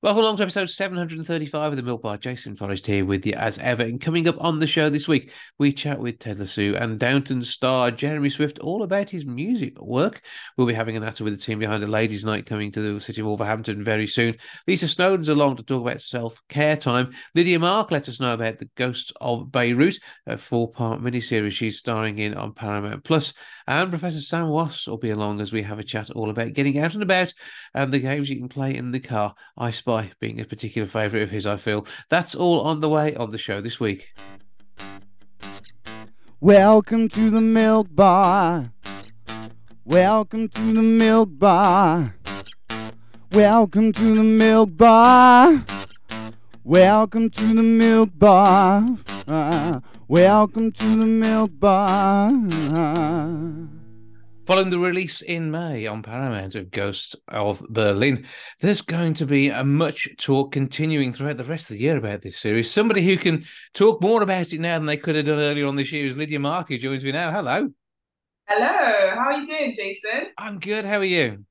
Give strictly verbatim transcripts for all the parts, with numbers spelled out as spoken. Welcome along to episode seven hundred thirty-five of The Milk Bar. Jason Forrest here with you as ever. And coming up on the show this week, we chat with Ted Lasso and Downton star Jeremy Swift all about his music work. We'll be having a natter with the team behind a ladies' night coming to the city of Wolverhampton very soon. Lisa Snowdon's along to talk about self-care time. Lydia Mark let us know about the Ghosts of Beirut, a four-part miniseries she's starring in on Paramount plus. And Professor Sam Wass will be along as we have a chat all about getting out and about and the games you can play in the car. I by being a particular favourite of his, I feel. That's all on the way on the show this week. Welcome to the Milk Bar. Welcome to the Milk Bar. Welcome to the Milk Bar. Welcome to the Milk Bar. Uh, welcome to the Milk Bar. Uh, Following the release in May on Paramount of Ghosts of Berlin, there's going to be a much talk continuing throughout the rest of the year about this series. Somebody who can talk more about it now than they could have done earlier on this year is Lydia Mark, who joins me now. Hello. Hello. How are you doing, Jason? I'm good. How are you?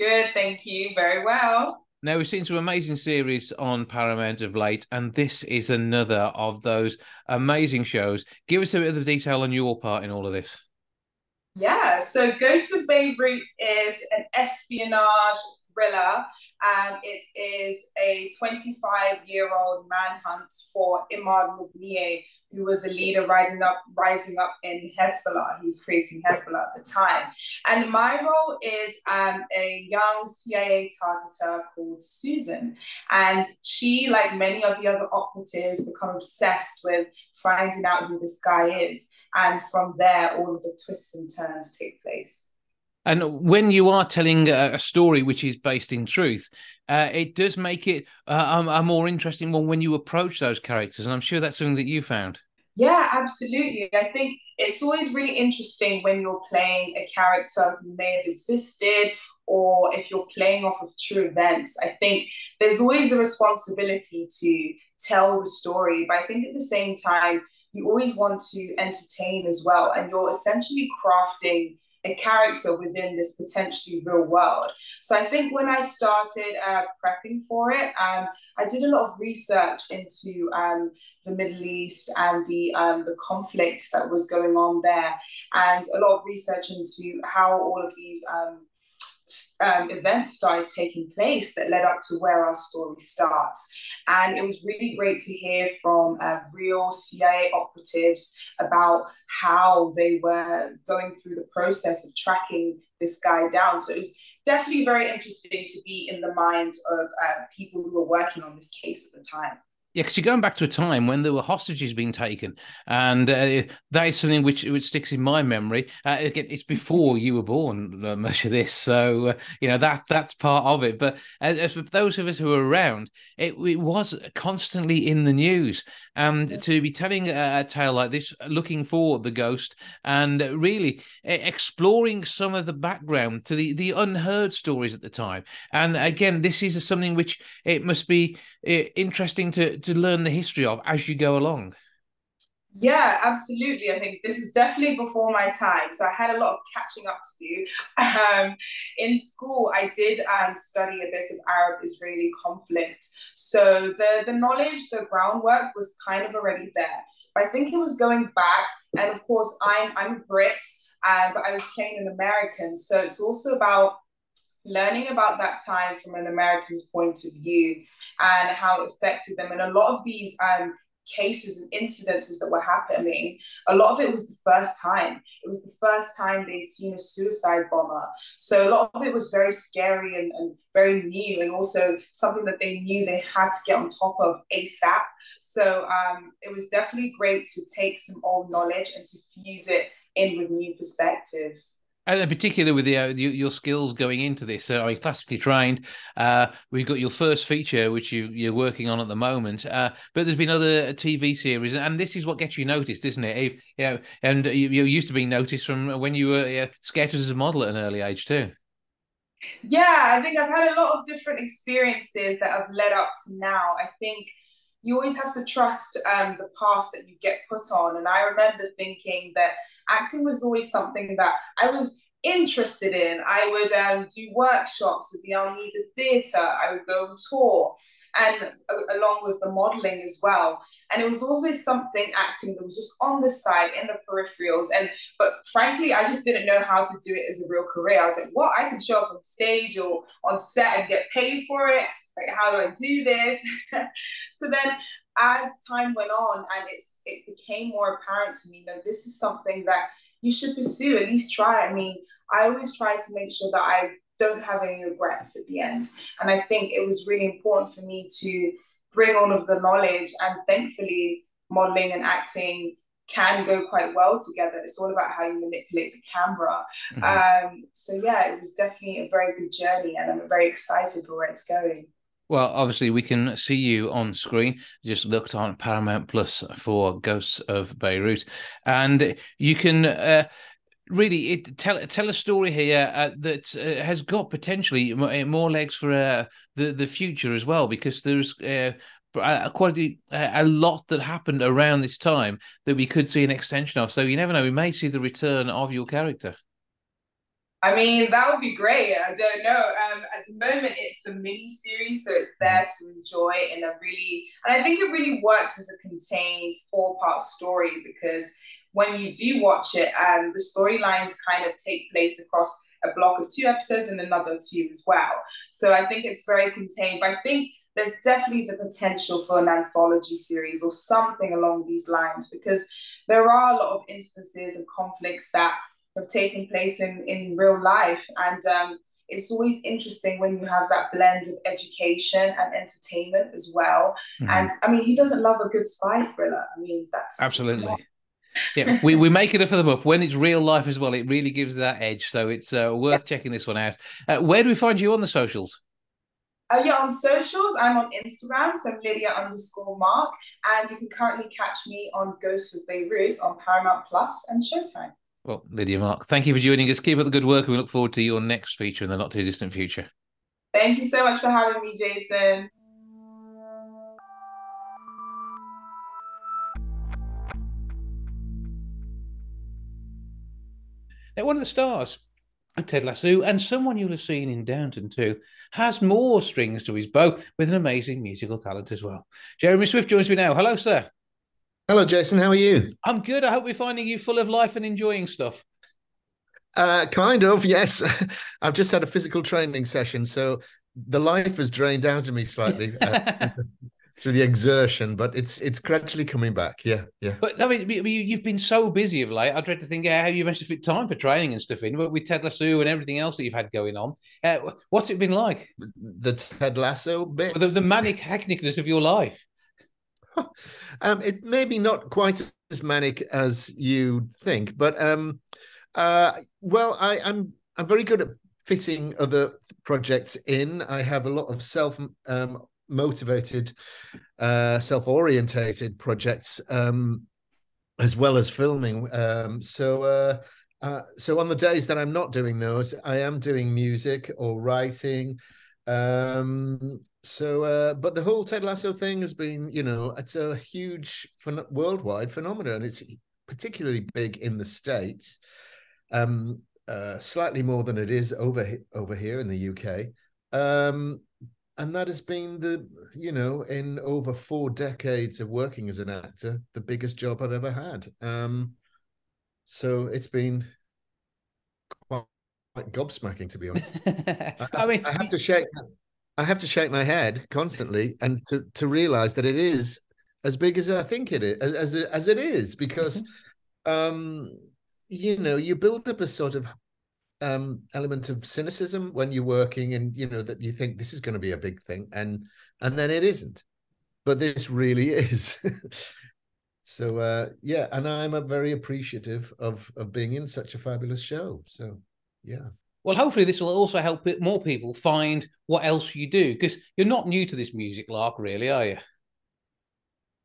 Good, thank you. Very well. Now, we've seen some amazing series on Paramount of late, and this is another of those amazing shows. Give us a bit of the detail on your part in all of this. Yeah, so Ghosts of Beirut is an espionage thriller, and it is a twenty-five-year-old manhunt for Imad Mugnyeh, who was a leader rising up, rising up in Hezbollah. He was creating Hezbollah at the time. And my role is um, a young C I A targeter called Susan. And she, like many of the other operatives, become obsessed with finding out who this guy is. And from there, all of the twists and turns take place. And when you are telling a story which is based in truth, uh, it does make it uh, a, a more interesting one when you approach those characters. And I'm sure that's something that you found. Yeah, absolutely. I think it's always really interesting when you're playing a character who may have existed, or if you're playing off of true events. I think there's always a responsibility to tell the story. But I think at the same time, you always want to entertain as well. And you're essentially crafting a character within this potentially real world. So I think when I started uh, prepping for it, um, I did a lot of research into um, the Middle East and the um, the conflict that was going on there, and a lot of research into how all of these um, um, events started taking place that led up to where our story starts. And it was really great to hear from uh, real C I A operatives about how they were going through the process of tracking this guy down. So it was definitely very interesting to be in the mind of uh, people who were working on this case at the time. Yeah, because you're going back to a time when there were hostages being taken, and uh, that is something which, which sticks in my memory. Uh, again, it's before you were born, uh, much of this, so uh, you know that that's part of it. But as, as for those of us who were around, it, it was constantly in the news, and yeah. to be telling a, a tale like this, looking for the ghost, and really exploring some of the background to the the unheard stories at the time. And again, this is something which it must be uh, interesting to. to learn the history of as you go along. Yeah, absolutely. I think this is definitely before my time, so I had a lot of catching up to do. Um, in school, I did um, study a bit of Arab-Israeli conflict, so the, the knowledge, the groundwork was kind of already there. But I think it was going back, and of course, I'm, I'm a Brit, uh, but I was playing an American, so it's also about learning about that time from an American's point of view and how it affected them. And a lot of these um, cases and incidences that were happening, a lot of it was the first time. It was the first time they'd seen a suicide bomber. So a lot of it was very scary and, and very new, and also something that they knew they had to get on top of ASAP. So um, it was definitely great to take some old knowledge and to fuse it in with new perspectives. And in particular with the, uh, your, your skills going into this, so I mean, classically trained, uh, we've got your first feature, which you, you're working on at the moment, uh, but there's been other T V series, and this is what gets you noticed, isn't it? If, you know, and you, you're used to being noticed from when you were uh, sketches as a model at an early age too. Yeah, I think I've had a lot of different experiences that have led up to now. I think you always have to trust um, the path that you get put on. And I remember thinking that acting was always something that I was interested in. I would um, do workshops with the Almeida Theatre. I would go on tour, and uh, along with the modelling as well. And it was always something acting that was just on the side, in the peripherals. And but frankly, I just didn't know how to do it as a real career. I was like, what? I can show up on stage or on set and get paid for it. Like, how do I do this? So then as time went on, and it's, it became more apparent to me that this is something that you should pursue, at least try. I mean, I always try to make sure that I don't have any regrets at the end. And I think it was really important for me to bring all of the knowledge, and thankfully modeling and acting can go quite well together. It's all about how you manipulate the camera. Mm-hmm. Um, so yeah, it was definitely a very good journey, and I'm very excited for where it's going. Well, obviously we can see you on screen. Just looked on Paramount Plus for Ghosts of Beirut, and you can uh, really it, tell tell a story here uh, that uh, has got potentially more legs for uh, the the future as well, because there's uh, quite a, a lot that happened around this time that we could see an extension of. So you never know, we may see the return of your character. I mean, that would be great. I don't know. Um, at the moment, it's a mini-series, so it's there to enjoy in a really... And I think it really works as a contained four-part story, because when you do watch it, um, the storylines kind of take place across a block of two episodes and another two as well. So I think it's very contained. But I think there's definitely the potential for an anthology series or something along these lines, because there are a lot of instances and conflicts that have taken place in, in real life. And um, it's always interesting when you have that blend of education and entertainment as well. Mm-hmm. And I mean, who doesn't love a good spy thriller? I mean, that's absolutely... Yeah, we, we make it a film up when it's real life as well. It really gives that edge. So it's uh, worth yeah. checking this one out. Uh, where do we find you on the socials? Uh, yeah, on socials, I'm on Instagram, so Lydia underscore Mark. And you can currently catch me on Ghosts of Beirut on Paramount Plus and Showtime. Well, Lydia Mark, thank you for joining us. Keep up the good work, and we look forward to your next feature in the not-too-distant future. Thank you so much for having me, Jason. Now, one of the stars of Ted Lasso, and someone you'll have seen in Downton too, has more strings to his bow with an amazing musical talent as well. Jeremy Swift joins me now. Hello, sir. Hello, Jason. How are you? I'm good. I hope we're finding you full of life and enjoying stuff. Uh, kind of, yes. I've just had a physical training session, so the life has drained out of me slightly. uh, through the exertion, but it's it's gradually coming back. Yeah, yeah. But I mean, you, you've been so busy of late. I dread to think how you managed to fit time for training and stuff in, but with Ted Lasso and everything else that you've had going on, uh, what's it been like? The Ted Lasso bit, the, the manic hecticness of your life. um, it maybe not quite as manic as you think, but um, uh, well, I, I'm I'm very good at fitting other projects in. I have a lot of self. Um, motivated uh self-orientated projects um as well as filming, um so uh, uh so on the days that I'm not doing those, I am doing music or writing, um so uh but the whole Ted Lasso thing has been, you know, it's a huge worldwide phenomenon. It's particularly big in the States, um uh slightly more than it is over over here in the U K, um and that has been the, you know, in over four decades of working as an actor, the biggest job I've ever had. Um, so it's been quite, quite gobsmacking, to be honest. I, I mean, I have to shake, I have to shake my head constantly, and to to realise that it is as big as I think it is, as as, as it is, because, um, you know, you build up a sort of um element of cynicism when you're working, and you know that you think this is going to be a big thing, and and then it isn't, but this really is. So uh yeah, and I'm a very appreciative of of being in such a fabulous show, so yeah. Well, hopefully this will also help more people find what else you do, because you're not new to this music lark, really, are you?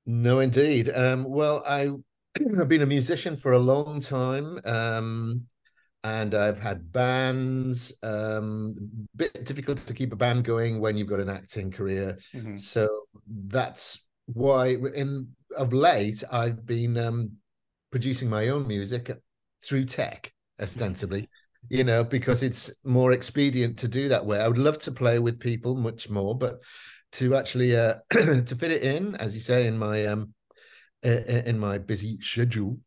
No, indeed. Um well, I I've been a musician for a long time, um and I've had bands. Um, bit difficult to keep a band going when you've got an acting career. Mm-hmm. So that's why, in of late, I've been um, producing my own music through tech, ostensibly. you know, because it's more expedient to do that way. I would love to play with people much more, but to actually uh, to fit it in, as you say, in my um, in my busy schedule,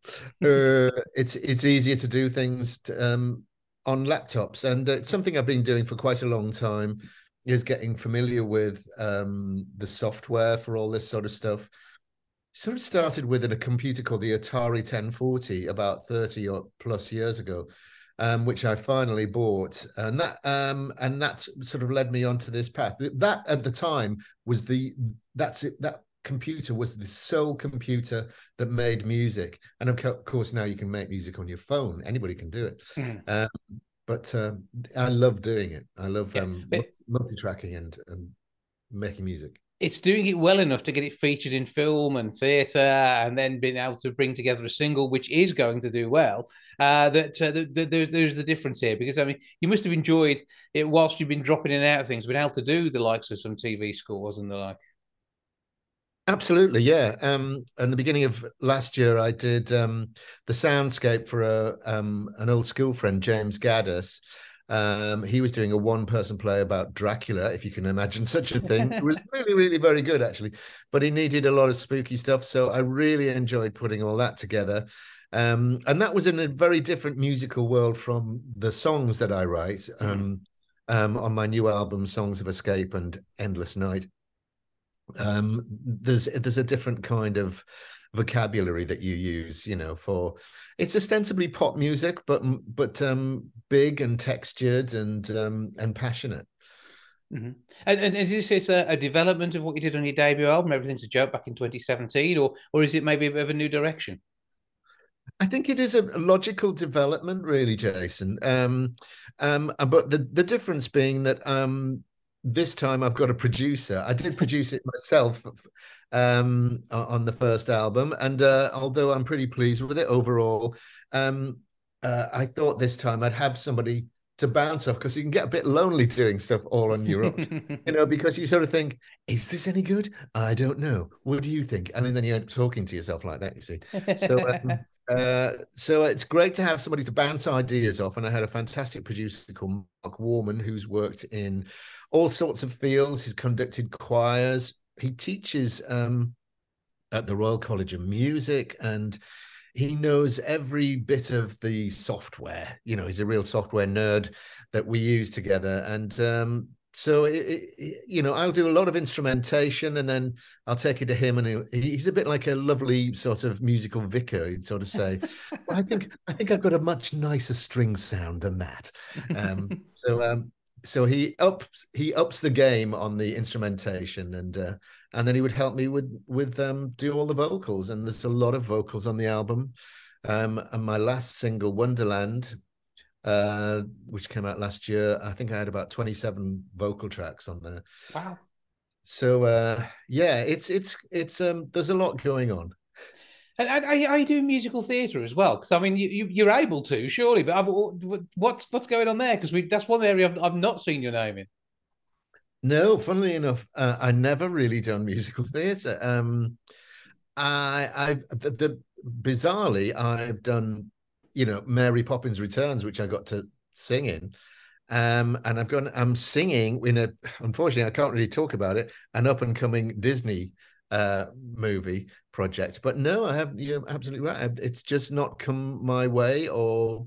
uh, it's it's easier to do things to, um, on laptops, and it's something I've been doing for quite a long time. Is getting familiar with um, the software for all this sort of stuff. Sort of started with a computer called the Atari ten forty about thirty or plus years ago, um, which I finally bought, and that um, and that sort of led me onto this path. That at the time was the that's it that computer was the sole computer that made music, and of course now you can make music on your phone. Anybody can do it. Mm. Um, But uh, I love doing it. I love yeah, um, multi-tracking and, and making music. It's doing it well enough to get it featured in film and theatre, and then being able to bring together a single, which is going to do well. Uh, that uh, the, the, there's, there's the difference here, because, I mean, you must have enjoyed it whilst you've been dropping in and out of things, been able to do the likes of some T V scores and the like. Absolutely, yeah. Um, in the beginning of last year, I did um, the soundscape for a, um, an old school friend, James Gaddis. Um, he was doing a one-person play about Dracula, if you can imagine such a thing. It was really, really very good, actually. But he needed a lot of spooky stuff, so I really enjoyed putting all that together. Um, and that was in a very different musical world from the songs that I write um, mm. um, on my new album, Songs of Escape and Endless Night. um there's there's a different kind of vocabulary that you use, you know, for it's ostensibly pop music, but but um big and textured and um and passionate. Mm-hmm. and, and is this is a, a development of what you did on your debut album, Everything's a Joke, back in twenty seventeen, or or is it maybe a bit of a new direction? I think it is a logical development, really, Jason. um um but the the difference being that um this time I've got a producer. I did produce it myself um, on the first album, and uh, although I'm pretty pleased with it overall, um, uh, I thought this time I'd have somebody to bounce off, because you can get a bit lonely doing stuff all on your own, you know, because you sort of think, is this any good? I don't know. What do you think? And then you end up talking to yourself like that, you see. So, um, uh, so it's great to have somebody to bounce ideas off, and I had a fantastic producer called Mark Warman, who's worked in all sorts of fields. He's conducted choirs. He teaches um, at the Royal College of Music, and he knows every bit of the software. You know, he's a real software nerd that we use together. And um, so, it, it, you know, I'll do a lot of instrumentation, and then I'll take it to him. And he'll, he's a bit like a lovely sort of musical vicar. He'd sort of say, well, I think I think I've got a much nicer string sound than that. Um, so... Um, So he ups he ups the game on the instrumentation, and uh, and then he would help me with with um, do all the vocals. And there's a lot of vocals on the album. Um, and my last single, Wonderland, uh, which came out last year, I think I had about twenty-seven vocal tracks on there. Wow! So uh, yeah, it's it's it's um, there's a lot going on. And are you doing musical theatre as well? Because I mean, you, you you're able to surely, but I've, what's what's going on there? Because we that's one area I've, I've not seen your name in. No, funnily enough, uh, I never really done musical theatre. Um, I I've the, the bizarrely I've done, you know, Mary Poppins Returns, which I got to sing in. Um, and I've gone. I'm singing in a. Unfortunately, I can't really talk about it. An up and coming Disney uh movie project, but no, I have, you're absolutely right, it's just not come my way. Or,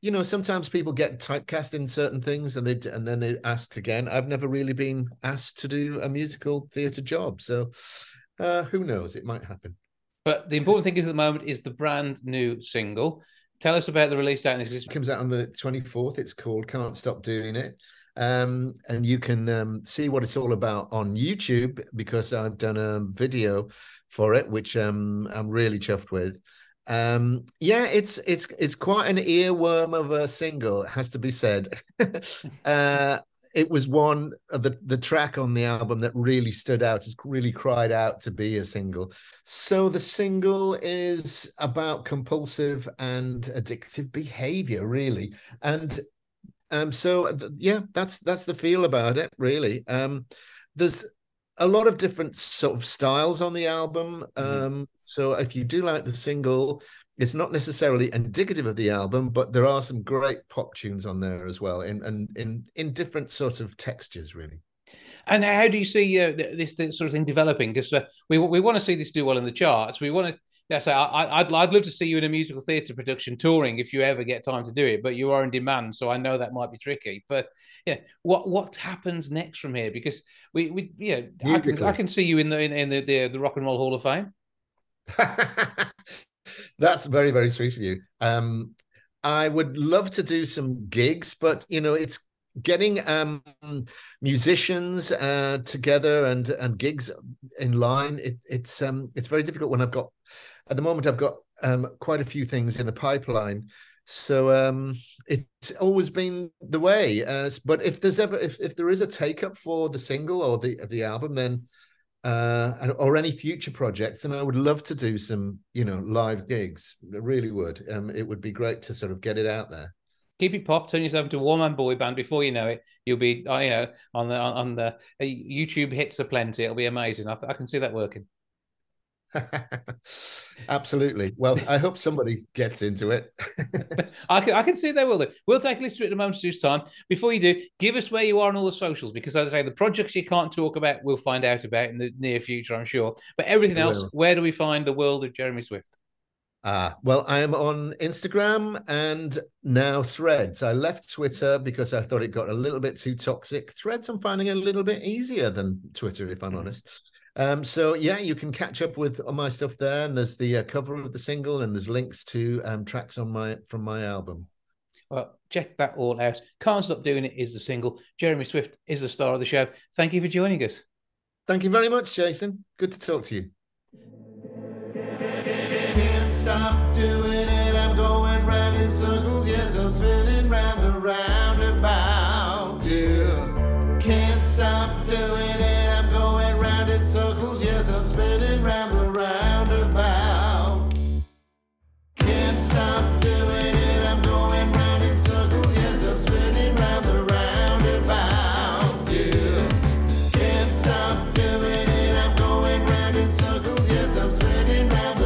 you know, sometimes people get typecast in certain things and they and then they're asked again. I've never really been asked to do a musical theatre job, so uh who knows, it might happen. But the important thing is at the moment is the brand new single. Tell us about the release date. It comes out on the twenty-fourth. It's called Can't Stop Doing It. Um, and you can um, see what it's all about on YouTube, because I've done a video for it, which um, I'm really chuffed with. Um, yeah, it's it's it's quite an earworm of a single, it has to be said. uh, it was one of the, the track on the album that really stood out. It's really cried out to be a single. So the single is about compulsive and addictive behavior, really. And Um, so th yeah, that's that's the feel about it, really. Um, there's a lot of different sort of styles on the album. Um, mm-hmm. So if you do like the single, It's not necessarily indicative of the album, but there are some great pop tunes on there as well, in in in, in different sorts of textures, really. And how do you see uh, this, this sort of thing developing? Because uh, we we want to see this do well in the charts. We want to. Yes, I, I'd I'd love to see you in a musical theatre production touring if you ever get time to do it. But you are in demand, so I know that might be tricky. But yeah, what what happens next from here? Because we we yeah, I can, I can see you in the in, in the, the the Rock and Roll Hall of Fame. That's very very sweet of you. Um, I would love to do some gigs, but you know it's. Getting um, musicians uh, together and and gigs in line, it, it's um, it's very difficult when I've got, at the moment I've got um, quite a few things in the pipeline, so um, it's always been the way. Uh, but if there's ever if, if there is a take up for the single or the the album, then uh, or any future projects, then I would love to do some you know live gigs. I really would. Um, it would be great to sort of get it out there. Keep it pop. Turn yourself into a one-man boy band. Before you know it, you'll be, you know, on the on the YouTube hits aplenty. It'll be amazing. I, I can see that working. Absolutely. Well, I hope somebody gets into it. I can I can see they will. Do. We'll take a listen to it in a moment's time. Before you do, give us where you are on all the socials, because as I say, the projects you can't talk about, we'll find out about in the near future, I'm sure. But everything else, where do we find the world of Jeremy Swift? Uh, well, I am on Instagram and now Threads. I left Twitter because I thought it got a little bit too toxic. Threads I'm finding a little bit easier than Twitter, if I'm mm-hmm. honest. Um, so, yeah, you can catch up with all my stuff there. And there's the uh, cover of the single and there's links to um, tracks on my from my album. Well, check that all out. Can't Stop Doing It is the single. Jeremy Swift is the star of the show. Thank you for joining us. Thank you very much, Jason. Good to talk to you. Stop doing it, I'm going round in circles, yes, I'm spinning round the roundabout, yeah. Can't stop doing it, I'm going round in circles, yes, I'm spinning round the roundabout. Can't stop doing it, I'm going round in circles, yes, I'm spinning round the roundabout, yeah. Can't stop doing it, I'm going round in circles, yes, I'm spinning round the roundabout. Oh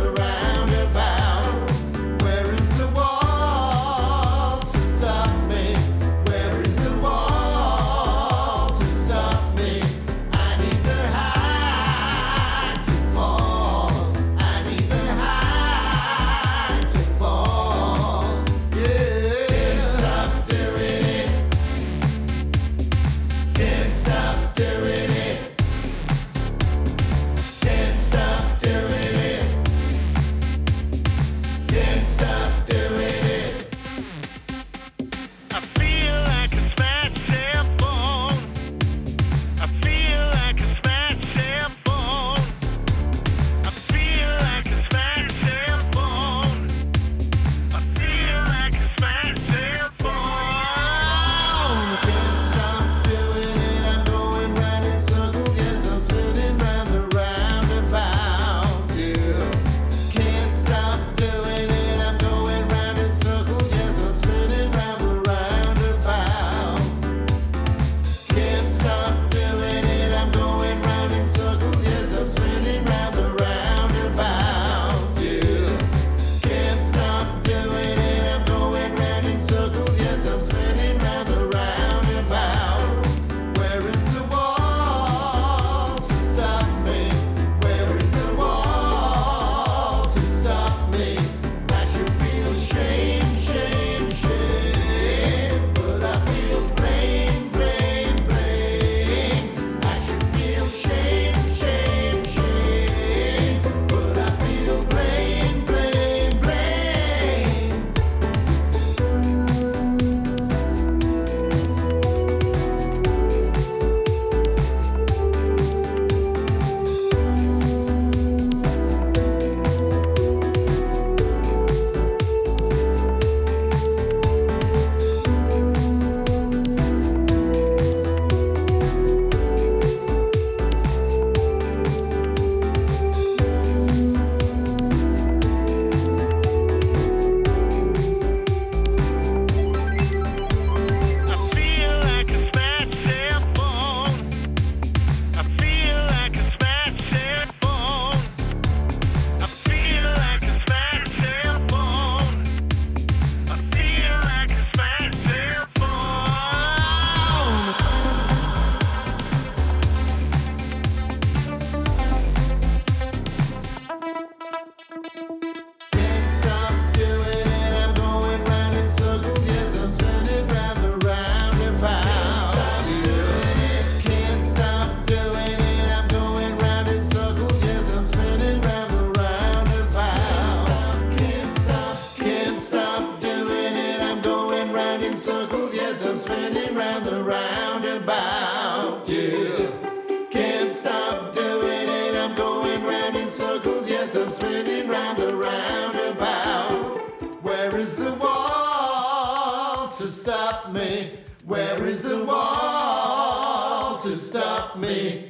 There's some spinning round the roundabout. Where is the wall to stop me? Where is the wall to stop me?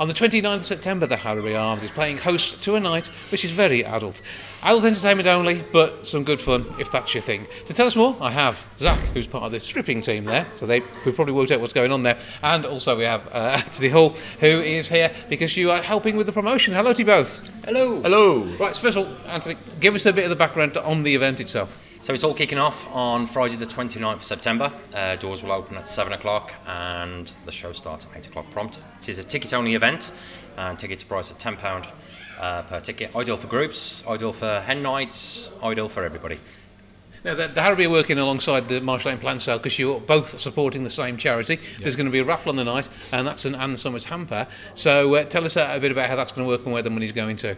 On the twenty-ninth of September, the Harrowby Arms is playing host to a night which is very adult. Adult entertainment only, but some good fun, if that's your thing. To tell us more, I have Zach, who's part of the stripping team there, so they we probably worked out what's going on there. And also we have uh, Anthony Hall, who is here because you are helping with the promotion. Hello to you both. Hello. Hello. Right, so first of all, Anthony, give us a bit of the background on the event itself. So it's all kicking off on Friday the twenty-ninth of September. Uh, doors will open at seven o'clock and the show starts at eight o'clock prompt. It is a ticket-only event and tickets priced at ten pounds uh, per ticket. Ideal for groups, ideal for hen nights, ideal for everybody. Now, the, the Harrowby are working alongside the Marsh Lane Plant Sale because you're both supporting the same charity. Yep. There's going to be a raffle on the night and that's an Anne Summers hamper. So uh, tell us a, a bit about how that's going to work and where the money's going to.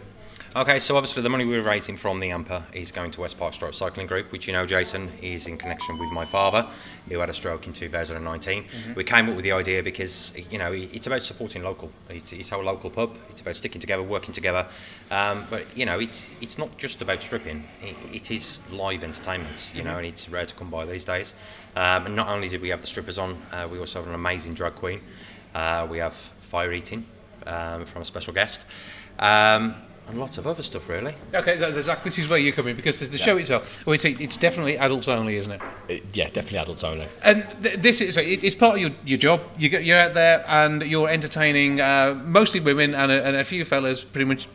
Okay, so obviously the money we're raising from the hamper is going to West Park Stroke Cycling Group, which you know, Jason, is in connection with my father, who had a stroke in two thousand nineteen. Mm-hmm. We came up with the idea because, you know, it's about supporting local. It's, it's our local pub. It's about sticking together, working together. Um, but, you know, it's it's not just about stripping. It, it is live entertainment, you mm-hmm. know, and it's rare to come by these days. Um, and not only did we have the strippers on, uh, we also have an amazing drag queen. Uh, we have fire eating um, from a special guest. Um, And lots of other stuff, really. Okay, Zach, this is where you come in, because there's the yeah. show itself. Well, it's, it's definitely adults only, isn't it? it yeah, definitely adults only. And th- this is it, it's part of your, your job. You get, you're out there and you're entertaining uh, mostly women and a, and a few fellas pretty much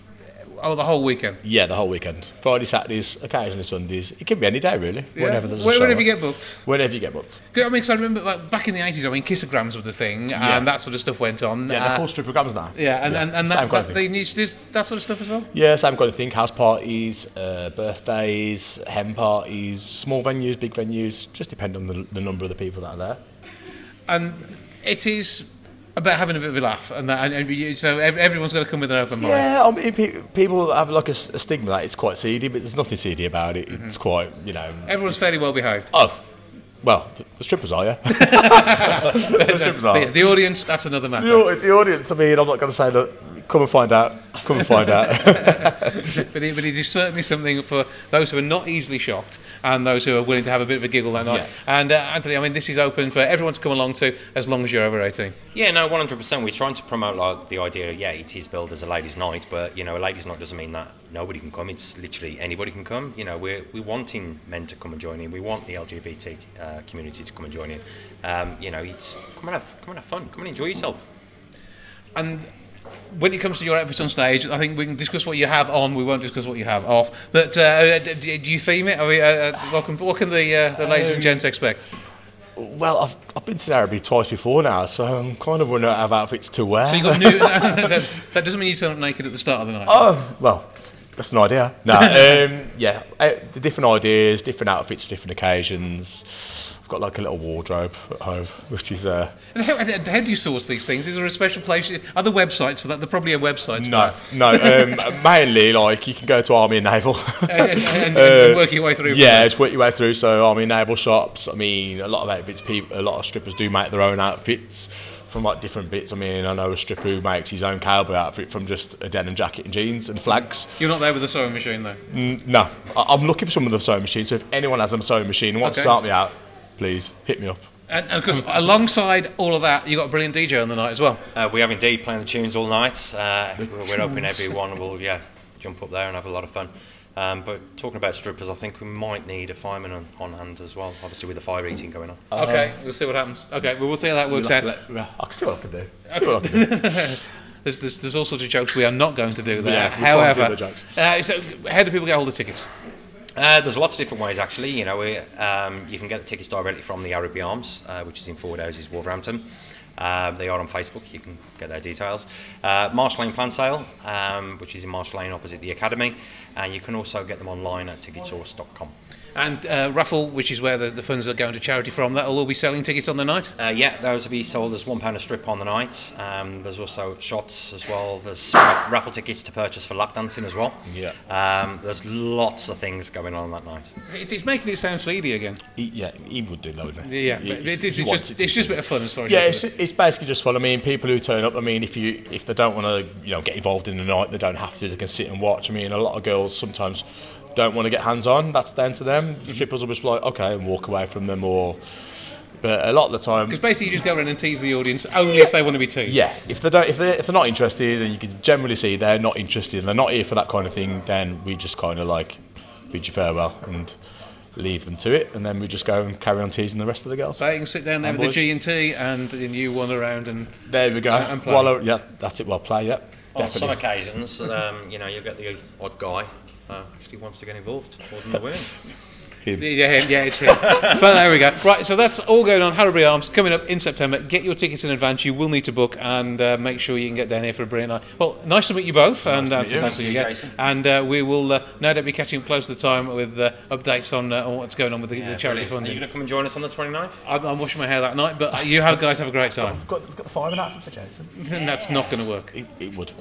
oh, the whole weekend. Yeah, the whole weekend. Friday, Saturdays, occasionally Sundays. It can be any day, really, yeah. whenever there's a Where, show. Whenever you get booked. Whenever you get booked. I mean, because I remember like, back in the eighties, I mean, kissograms were the thing, yeah. and that sort of stuff went on. Yeah, they're uh, called stripograms now. Yeah, and, yeah. and, and that, that, they used to do that sort of stuff as well? Yeah, same kind of thing. House parties, uh, birthdays, hen parties, small venues, big venues, just depend on the, the number of the people that are there. And it is... about having a bit of a laugh, and, that, and, and so everyone's got to come with an open mind. Yeah, I mean, pe- people have like a, a stigma that it's quite seedy, but there's nothing seedy about it. It's mm-hmm. quite, you know... Everyone's fairly well behaved. Oh, well, the strippers are, yeah. the strippers are. The, the audience, that's another matter. The, the audience, I mean, I'm not going to say that... Come and find out. Come and find out. but, it, but it is certainly something for those who are not easily shocked and those who are willing to have a bit of a giggle that night. Yeah. And uh, Anthony, I mean, this is open for everyone to come along to, as long as you're over eighteen. Yeah, no, one hundred percent. We're trying to promote like, the idea. Yeah, it is billed as a ladies' night, but you know, a ladies' night doesn't mean that nobody can come. It's literally anybody can come. You know, we're we're wanting men to come and join in. We want the L G B T uh, community to come and join in. Um, you know, it's come and have come and have fun. Come and enjoy yourself. And. When it comes to your outfits on stage, I think we can discuss what you have on. We won't discuss what you have off. But uh, do you theme it? Are we, uh, what can, what can the, uh, the ladies um, and gents expect? Well, I've I've been to Harrowby twice before now, so I'm kind of running out of outfits to wear. So you got new. That doesn't mean you turn up naked at the start of the night. Oh well, that's an idea. No, um, yeah, the different ideas, different outfits, different occasions. Got like a little wardrobe at home, which is uh and how, how do you source these things? Is there a special place? Are there websites for that? There probably are websites. No, for that. no. Um, mainly, like you can go to Army and Naval and, and, and, uh, and work your way through. Yeah, just work your way through. So Army and Naval shops. I mean, a lot of outfits. People, a lot of strippers do make their own outfits from like different bits. I mean, I know a stripper who makes his own cowboy outfit from just a denim jacket and jeans and flags. You're not there with a sewing machine, though. Mm, no, I- I'm looking for someone with a sewing machine. So if anyone has a sewing machine and wants okay. to start me out. Please, hit me up. And, and of course, alongside all of that, you've got a brilliant D J on the night as well. Uh, we have indeed, playing the tunes all night. Uh, we're tunes. hoping everyone will yeah, jump up there and have a lot of fun. Um, but talking about strippers, I think we might need a fireman on, on hand as well, obviously with the fire eating going on. Uh, okay, we'll see what happens. Okay, well, we'll see how that works out. Let, I can see what I can do. See what I can do. There's, there's, there's all sorts of jokes we are not going to do there. Yeah, However, uh, so how do people get hold of tickets? Uh, there's lots of different ways, actually. You know, we, um, you can get the tickets directly from the Harrowby Arms, uh, which is in Forward Houses, Wolverhampton. Uh, they are on Facebook. You can get their details. Uh, Marsh Lane Plant Sale, um, which is in Marsh Lane opposite the Academy. and you can also get them online at ticketsource dot com. And uh, raffle, which is where the, the funds are going to charity from, that'll all be selling tickets on the night? Uh, yeah, those will be sold as one pound a strip on the night. Um, there's also shots as well. There's raffle tickets to purchase for lap dancing as well. Yeah. Um, there's lots of things going on that night. It, it's making it sound seedy again. He, yeah, he would do that. Yeah, he, but it's, it's, it's just it it's just a bit of fun as far as. Yeah, it's, it's basically just fun. I mean, people who turn up. I mean, if you if they don't want to, you know, get involved in the night, they don't have to. They can sit and watch. I mean, a lot of girls sometimes don't want to get hands on. That's down to them. The strippers will just be like, okay, and walk away from them. Or, but a lot of the time, because basically you just go around and tease the audience only yeah. if they want to be teased. Yeah, if they don't, if they if they're not interested, and you can generally see they're not interested, and they're not here for that kind of thing, then we just kind of like bid you farewell and leave them to it, and then we just go and carry on teasing the rest of the girls. They can sit down there and with boys. The G and T, and then you wander around and there we go. And, and play. While I, yeah, that's it. While I play, yeah. On definitely. Some occasions, um, you know, you'll get the odd guy. Uh, actually wants to get involved more than the women. Him. Yeah, him, yeah, it's him. But there we go. Right, so that's all going on. Harrowby Arms coming up in September. Get your tickets in advance. You will need to book, and uh, make sure you can get down here for a brilliant night. Well, nice to meet you both. Nice and, uh, to meet nice you, you Jason. And uh, we will uh, no doubt be catching up close to the time with uh, updates on, uh, on what's going on with the, yeah, the charity funding. Are you going to come and join us on the twenty-ninth? I'm, I'm washing my hair that night, but you have, guys have a great time. We've got, we've got the fireman outfit for Jason. Yeah. That's not going to work. It, it would.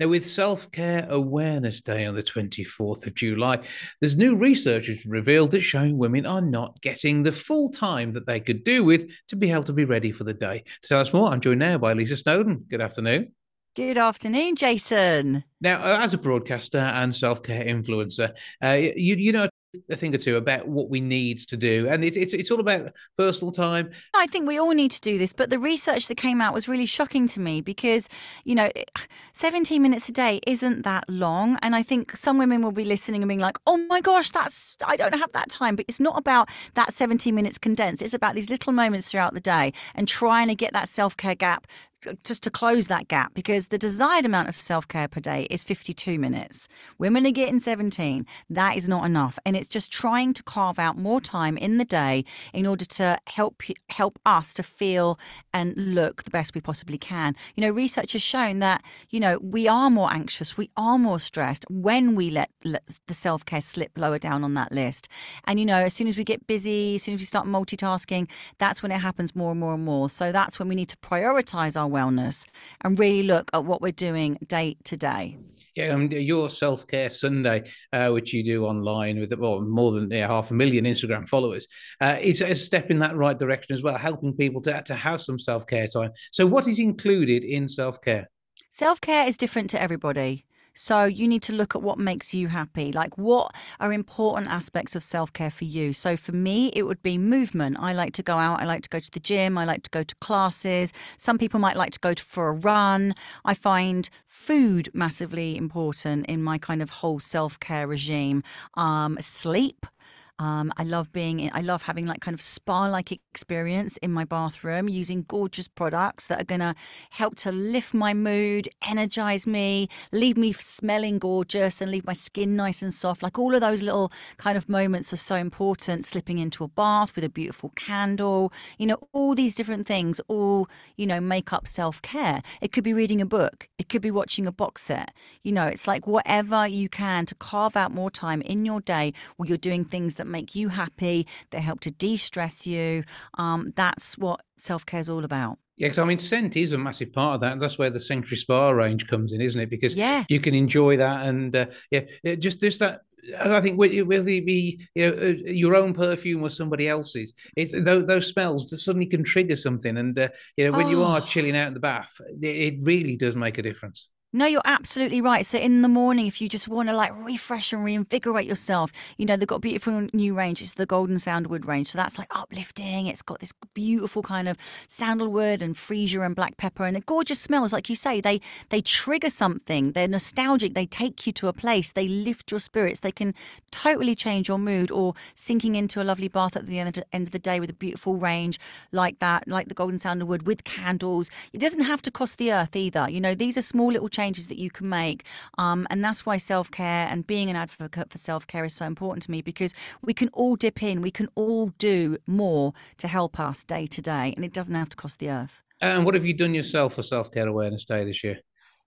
Now, with Self-Care Awareness Day on the twenty-fourth of July, there's new research has revealed that showing women are not getting the full time that they could do with to be able to be ready for the day. To tell us more, I'm joined now by Lisa Snowdon. Good afternoon. Good afternoon, Jason. Now, as a broadcaster and self-care influencer, uh, you, you know a thing or two about what we need to do, and it, it's it's all about personal time. I think we all need to do this, but the research that came out was really shocking to me because, you know, seventeen minutes a day isn't that long, and I think some women will be listening and being like, oh my gosh, that's I don't have that time. But it's not about that seventeen minutes condensed. It's about these little moments throughout the day and trying to get that self-care gap, just to close that gap, because the desired amount of self-care per day is fifty-two minutes. Women are getting seventeen. That is not enough. And it's just trying to carve out more time in the day in order to help help us to feel and look the best we possibly can. You know, research has shown that, you know, we are more anxious, we are more stressed when we let, let the self-care slip lower down on that list. And, you know, as soon as we get busy, as soon as we start multitasking, that's when it happens more and more and more. So that's when we need to prioritise our wellness and really look at what we're doing day to day. Yeah, um, your Self-Care Sunday, uh, which you do online with well, more than yeah, half a million Instagram followers, uh, is a step in that right direction as well, helping people to, to have some self-care time. So what is included in self-care? Self-care is different to everybody. So you need to look at what makes you happy, like what are important aspects of self-care for you. So for me, it would be movement. I like to go out. I like to go to the gym. I like to go to classes. Some people might like to go to, for a run. I find food massively important in my kind of whole self-care regime. Um, sleep. Um, I love being in, I love having like kind of spa-like experience in my bathroom, using gorgeous products that are going to help to lift my mood, energize me, leave me smelling gorgeous and leave my skin nice and soft. Like all of those little kind of moments are so important. Slipping into a bath with a beautiful candle, you know, all these different things all, you know, make up self-care. It could be reading a book. It could be watching a box set. You know, it's like whatever you can to carve out more time in your day where you're doing things that make you happy, that help to de-stress you. Um, that's what self-care is all about. Yeah, because I mean, scent is a massive part of that, and that's where the Sanctuary Spa range comes in, isn't it? Because yeah. you can enjoy that, and uh, yeah, just just that. I think whether it be, you know, your own perfume or somebody else's, it's those, those smells that suddenly can trigger something, and uh, you know, when oh. you are chilling out in the bath, it really does make a difference. No, you're absolutely right. So in the morning, if you just want to like refresh and reinvigorate yourself, you know, they've got a beautiful new range. It's the Golden Sandalwood range. So that's like uplifting. It's got this beautiful kind of sandalwood and freesia and black pepper and the gorgeous smells. Like you say, they they trigger something. They're nostalgic. They take you to a place. They lift your spirits. They can totally change your mood, or sinking into a lovely bath at the end of the day with a beautiful range like that, like the Golden Sandalwood with candles. It doesn't have to cost the earth either. You know, these are small little changes changes that you can make. Um, and that's why self-care and being an advocate for self-care is so important to me, because we can all dip in. We can all do more to help us day to day, and it doesn't have to cost the earth. And what have you done yourself for Self-Care Awareness Day this year?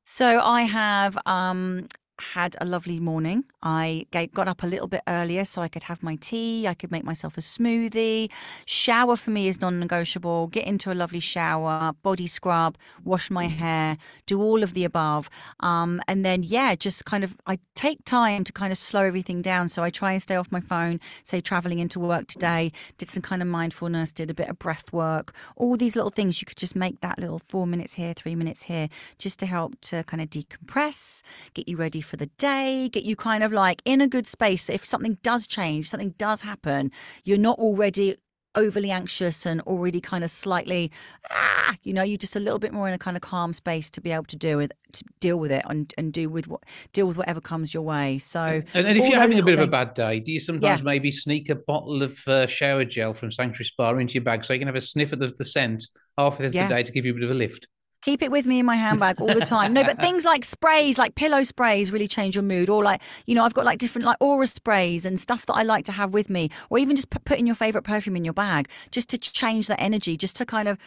So I have... Um, had a lovely morning. I got up a little bit earlier so I could have my tea. I could make myself a smoothie. Shower for me is non-negotiable. Get into a lovely shower, body scrub, wash my hair, do all of the above. Um, and then, yeah, just kind of, I take time to kind of slow everything down. So I try and stay off my phone, say traveling into work today, did some kind of mindfulness, did a bit of breath work, all these little things. You could just make that little four minutes here, three minutes here, just to help to kind of decompress, get you ready for the day, get you kind of like in a good space. So if something does change, something does happen, you're not already overly anxious and already kind of slightly, ah, you know, you're just a little bit more in a kind of calm space to be able to deal with, to deal with it and, and do with what, deal with whatever comes your way. So, and, and if you're having a bit things, of a bad day, do you sometimes yeah. maybe sneak a bottle of uh, shower gel from Sanctuary Spa into your bag so you can have a sniff of the, the scent halfway through yeah. the day to give you a bit of a lift? Keep it with me in my handbag all the time. No, but things like sprays, like pillow sprays, really change your mood. Or like, you know, I've got like different like aura sprays and stuff that I like to have with me. Or even just put in your favourite perfume in your bag just to change that energy, just to kind of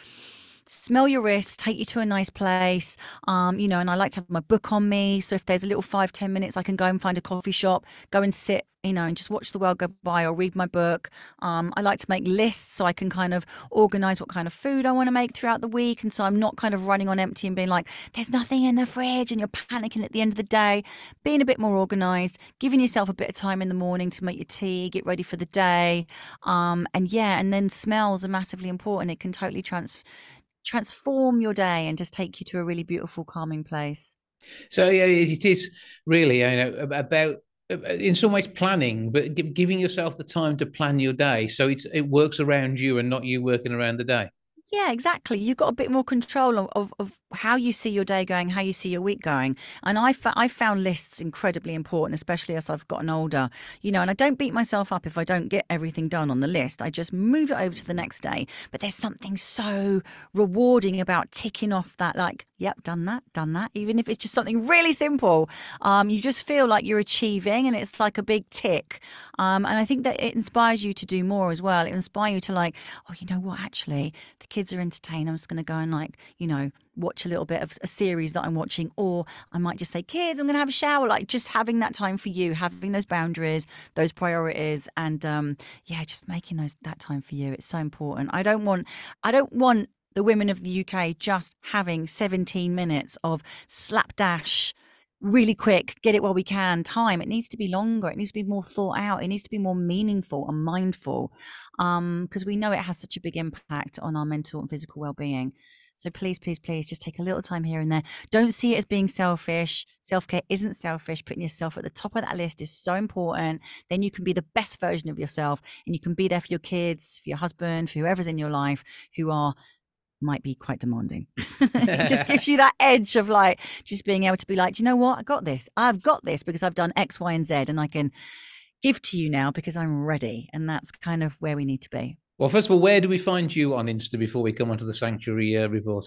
smell your wrist, take you to a nice place. Um, you know, and I like to have my book on me. So if there's a little five, ten minutes, I can go and find a coffee shop, go and sit, you know, and just watch the world go by or read my book. Um, I like to make lists so I can kind of organize what kind of food I want to make throughout the week. And so I'm not kind of running on empty and being like, there's nothing in the fridge and you're panicking at the end of the day. Being a bit more organized, giving yourself a bit of time in the morning to make your tea, get ready for the day. Um, and yeah, and then smells are massively important. It can totally trans transform your day and just take you to a really beautiful, calming place. So yeah, it is really, you know, about, in some ways, planning, but giving yourself the time to plan your day so it's it works around you and not you working around the day. Yeah, exactly. You've got a bit more control of, of, of how you see your day going, how you see your week going. And I fa- I found lists incredibly important, especially as I've gotten older, you know, and I don't beat myself up if I don't get everything done on the list. I just move it over to the next day. But there's something so rewarding about ticking off that, like, yep, done that, done that. Even if it's just something really simple, um, you just feel like you're achieving and it's like a big tick. Um, and I think that it inspires you to do more as well. It inspires you to like, oh, you know what, actually, the kids are entertained. I'm just going to go and like, you know, watch a little bit of a series that I'm watching, or I might just say, kids, I'm going to have a shower. Like just having that time for you, having those boundaries, those priorities, and um, yeah, just making those that time for you. It's so important. I don't want, I don't want, the women of the U K just having seventeen minutes of slapdash, really quick, get it while we can time. It needs to be longer. It needs to be more thought out. It needs to be more meaningful and mindful, um, because we know it has such a big impact on our mental and physical well-being. So please, please, please just take a little time here and there. Don't see it as being selfish. Self-care isn't selfish. Putting yourself at the top of that list is so important. Then you can be the best version of yourself, and you can be there for your kids, for your husband, for whoever's in your life who are might be quite demanding. It just gives you that edge of like just being able to be like, do you know what? I got this. I've got this because I've done X, Y, and Z, and I can give to you now because I'm ready. And that's kind of where we need to be. Well, first of all, where do we find you on Insta before we come onto the Sanctuary uh, report?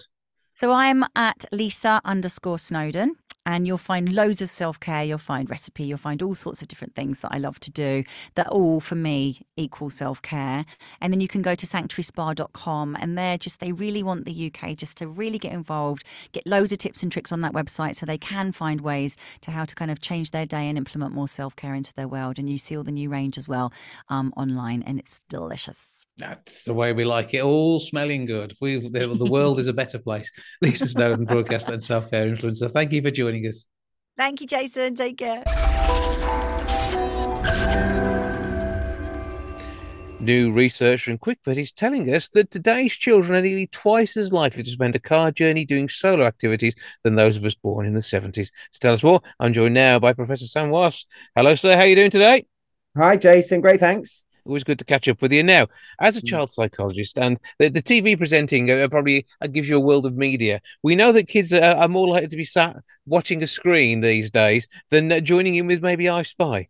So I'm at Lisa underscore Snowdon. And you'll find loads of self-care, you'll find recipe, you'll find all sorts of different things that I love to do that all, for me, equal self-care. And then you can go to sanctuary spa dot com, and they're just, they really want the U K just to really get involved, get loads of tips and tricks on that website so they can find ways to how to kind of change their day and implement more self-care into their world. And you see all the new range as well um, online, and it's delicious. That's the way we like it, all smelling good. We've, the, the world is a better place. Lisa Snowdon, broadcaster and self-care influencer. Thank you for joining us. Thank you, Jason. Take care. New research from Kwik Fit is telling us that today's children are nearly twice as likely to spend a car journey doing solo activities than those of us born in the seventies. To tell us more, I'm joined now by Professor Sam Wass. Hello, sir. How are you doing today? Hi, Jason. Great, thanks. Always good to catch up with you. Now, as a child psychologist and the, the T V presenting uh, probably uh, gives you a world of media, we know that kids are, are more likely to be sat watching a screen these days than uh, joining in with maybe I Spy.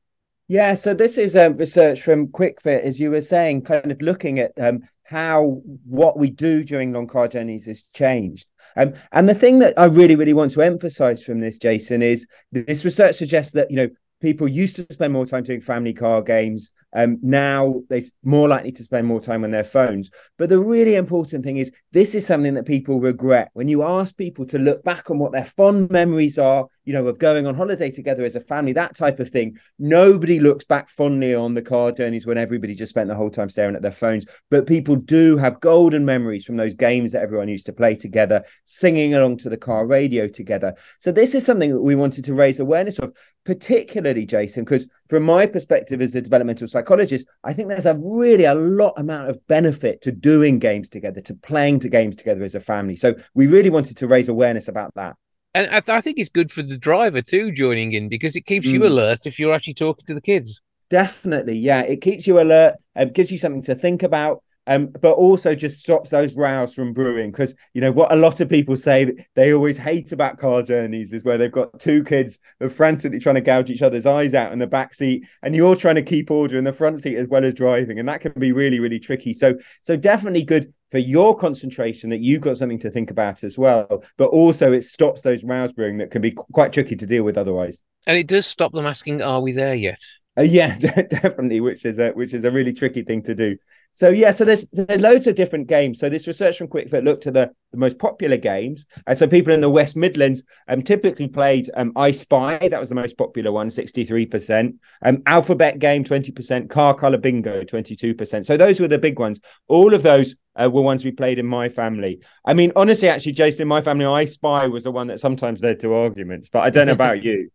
Yeah, so this is um, research from Kwik Fit, as you were saying, kind of looking at um, how what we do during long car journeys has changed. Um, and the thing that I really, really want to emphasize from this, Jason, is this research suggests that, you know, people used to spend more time doing family card games. Um, now they're more likely to spend more time on their phones. But the really important thing is this is something that people regret. When you ask people to look back on what their fond memories are, you know, of going on holiday together as a family, that type of thing, nobody looks back fondly on the car journeys when everybody just spent the whole time staring at their phones. But people do have golden memories from those games that everyone used to play together, singing along to the car radio together. So this is something that we wanted to raise awareness of, particularly, Jason, because from my perspective as a developmental psychologist, I think there's a really a lot amount of benefit to doing games together, to playing to games together as a family. So we really wanted to raise awareness about that. And I, th- I think it's good for the driver too, joining in, because it keeps mm. you alert if you're actually talking to the kids. Definitely, yeah. It keeps you alert, um, gives you something to think about, um, but also just stops those rows from brewing. Because, you know, what a lot of people say they always hate about car journeys is where they've got two kids who are frantically trying to gouge each other's eyes out in the back seat, and you're trying to keep order in the front seat as well as driving. And that can be really, really tricky. So, so definitely good for your concentration, that you've got something to think about as well, but also it stops those rouse brewing that can be quite tricky to deal with otherwise. And it does stop them asking, "Are we there yet?" Uh, yeah, definitely, which is a which is a really tricky thing to do. So yeah, so there's there's loads of different games. So this research from Kwik Fit looked at the, the most popular games, and so people in the West Midlands um typically played um I Spy. That was the most popular one, sixty-three percent. Um, alphabet game, twenty percent. Car colour bingo, twenty-two percent. So those were the big ones. All of those Uh, were ones we played in my family. I mean, honestly, actually, Jason, in my family, I Spy was the one that sometimes led to arguments, but I don't know about you.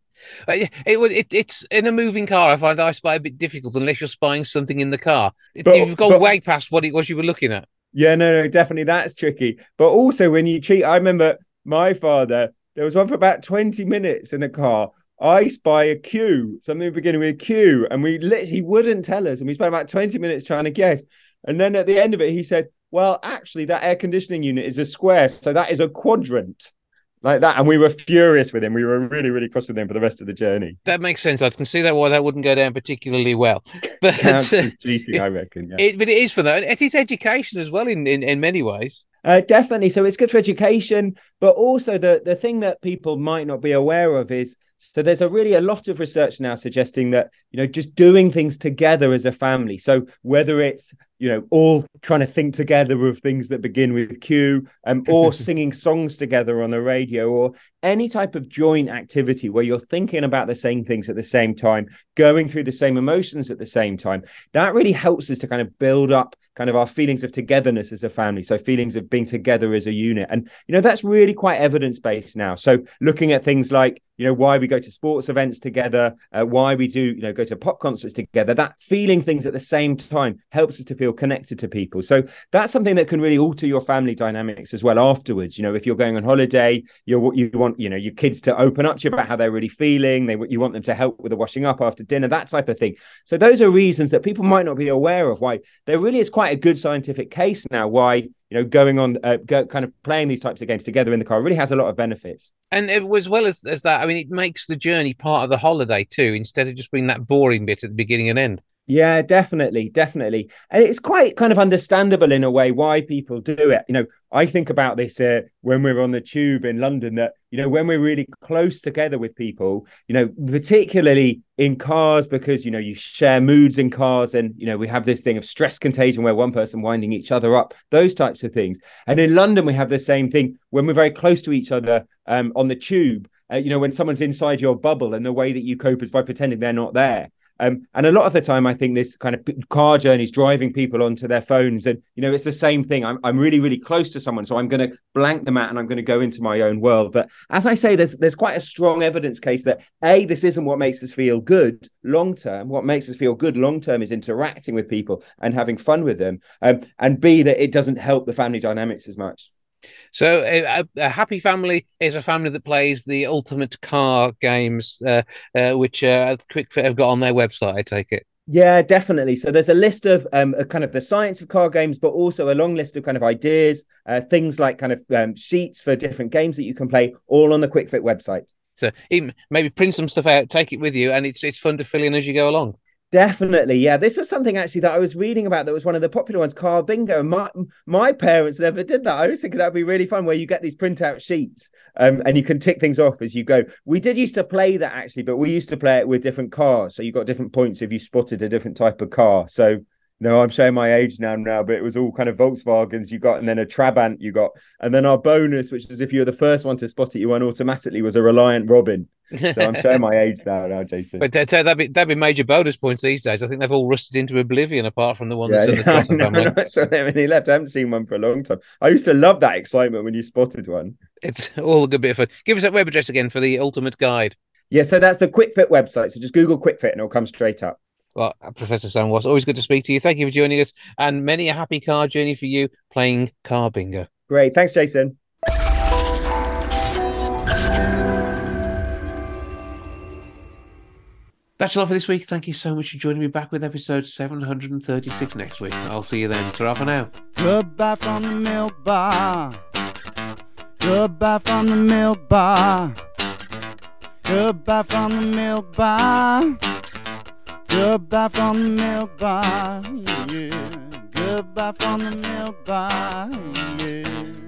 It, it, it's in a moving car. I find I Spy a bit difficult unless you're spying something in the car. But, if you've gone but, way past what it was you were looking at. Yeah, no, no, definitely. That's tricky. But also when you cheat, I remember my father, there was one for about twenty minutes in a car. I Spy a Q, something beginning with a Q. And we literally he wouldn't tell us. And we spent about twenty minutes trying to guess. And then at the end of it, he said, "Well, actually, that air conditioning unit is a square, so that is a quadrant," like that. And we were furious with him. We were really, really cross with him for the rest of the journey. That makes sense. I can see that why that wouldn't go down particularly well. But uh, cheating, I reckon. Yeah. It, but it is for that. It is education as well in, in, in many ways. Uh, definitely. So it's good for education, but also the, the thing that people might not be aware of is, so there's a really a lot of research now suggesting that, you know, just doing things together as a family. So whether it's, you know, all trying to think together of things that begin with Q, um, or singing songs together on the radio, or any type of joint activity where you're thinking about the same things at the same time, going through the same emotions at the same time, that really helps us to kind of build up kind of our feelings of togetherness as a family. So feelings of being together as a unit. And, you know, that's really quite evidence-based now. So looking at things like, you know, why we go to sports events together, uh, why we do, you know, go to pop concerts together, that feeling things at the same time helps us to feel connected to people. So that's something that can really alter your family dynamics as well afterwards. You know, if you're going on holiday, you're, you want, you know, your kids to open up to you about how they're really feeling. They You want them to help with the washing up after dinner, that type of thing. So those are reasons that people might not be aware of why there really is quite a good scientific case now why, you know, going on, uh, go, kind of playing these types of games together in the car really has a lot of benefits. And it, as well as, as that, I mean, it makes the journey part of the holiday too, instead of just being that boring bit at the beginning and end. Yeah, definitely, definitely. And it's quite kind of understandable in a way why people do it. You know, I think about this uh, when we're on the tube in London, that, you know, when we're really close together with people, you know, particularly in cars, because, you know, you share moods in cars and, you know, we have this thing of stress contagion where one person winding each other up, those types of things. And in London, we have the same thing when we're very close to each other um, on the tube, uh, you know, when someone's inside your bubble and the way that you cope is by pretending they're not there. Um, and a lot of the time, I think this kind of car journey is driving people onto their phones. And, you know, it's the same thing. I'm I'm really, really close to someone, so I'm going to blank them out and I'm going to go into my own world. But as I say, there's there's quite a strong evidence case that, A, this isn't what makes us feel good long term. What makes us feel good long term is interacting with people and having fun with them. Um, and B, that it doesn't help the family dynamics as much. So a, a happy family is a family that plays the ultimate car games, uh, uh, which uh, Kwik Fit have got on their website, I take it. Yeah, definitely. So there's a list of um, a kind of the science of car games, but also a long list of kind of ideas, uh, things like kind of um, sheets for different games that you can play, all on the Kwik Fit website. So even maybe print some stuff out, take it with you, and it's it's fun to fill in as you go along. Definitely, yeah. This was something actually that I was reading about that was one of the popular ones, Car Bingo. My my parents never did that. I was thinking that'd be really fun, where you get these printout sheets um, and you can tick things off as you go. We did used to play that actually, but we used to play it with different cars. So you got different points if you spotted a different type of car. So no, I'm showing my age now, now, but it was all kind of Volkswagens you got, and then a Trabant you got. And then our bonus, which is if you were the first one to spot it, you won automatically, was a Reliant Robin. So I'm showing my age now, now, Jason. But Ted, that'd be, that'd be major bonus points these days. I think they've all rusted into oblivion, apart from the one yeah, that's on yeah, the Trotter family. No, not sure many left. I haven't seen one for a long time. I used to love that excitement when you spotted one. It's all a good bit of fun. Give us that web address again for the ultimate guide. Yeah, so that's the Kwik Fit website. So just Google Kwik Fit and it'll come straight up. Well, Professor Sam Wass, always good to speak to you. Thank you for joining us, and many a happy car journey for you playing Car Bingo. Great. Thanks, Jason. That's all for this week. Thank you so much for joining me. Back with episode seven hundred thirty-six next week. I'll see you then. Ta-ra for now. Goodbye from the Milk Bar. Goodbye from the Milk Bar. Goodbye from the Milk Bar. Goodbye from the Milk Bar, yeah. Goodbye from the Milk Bar, yeah.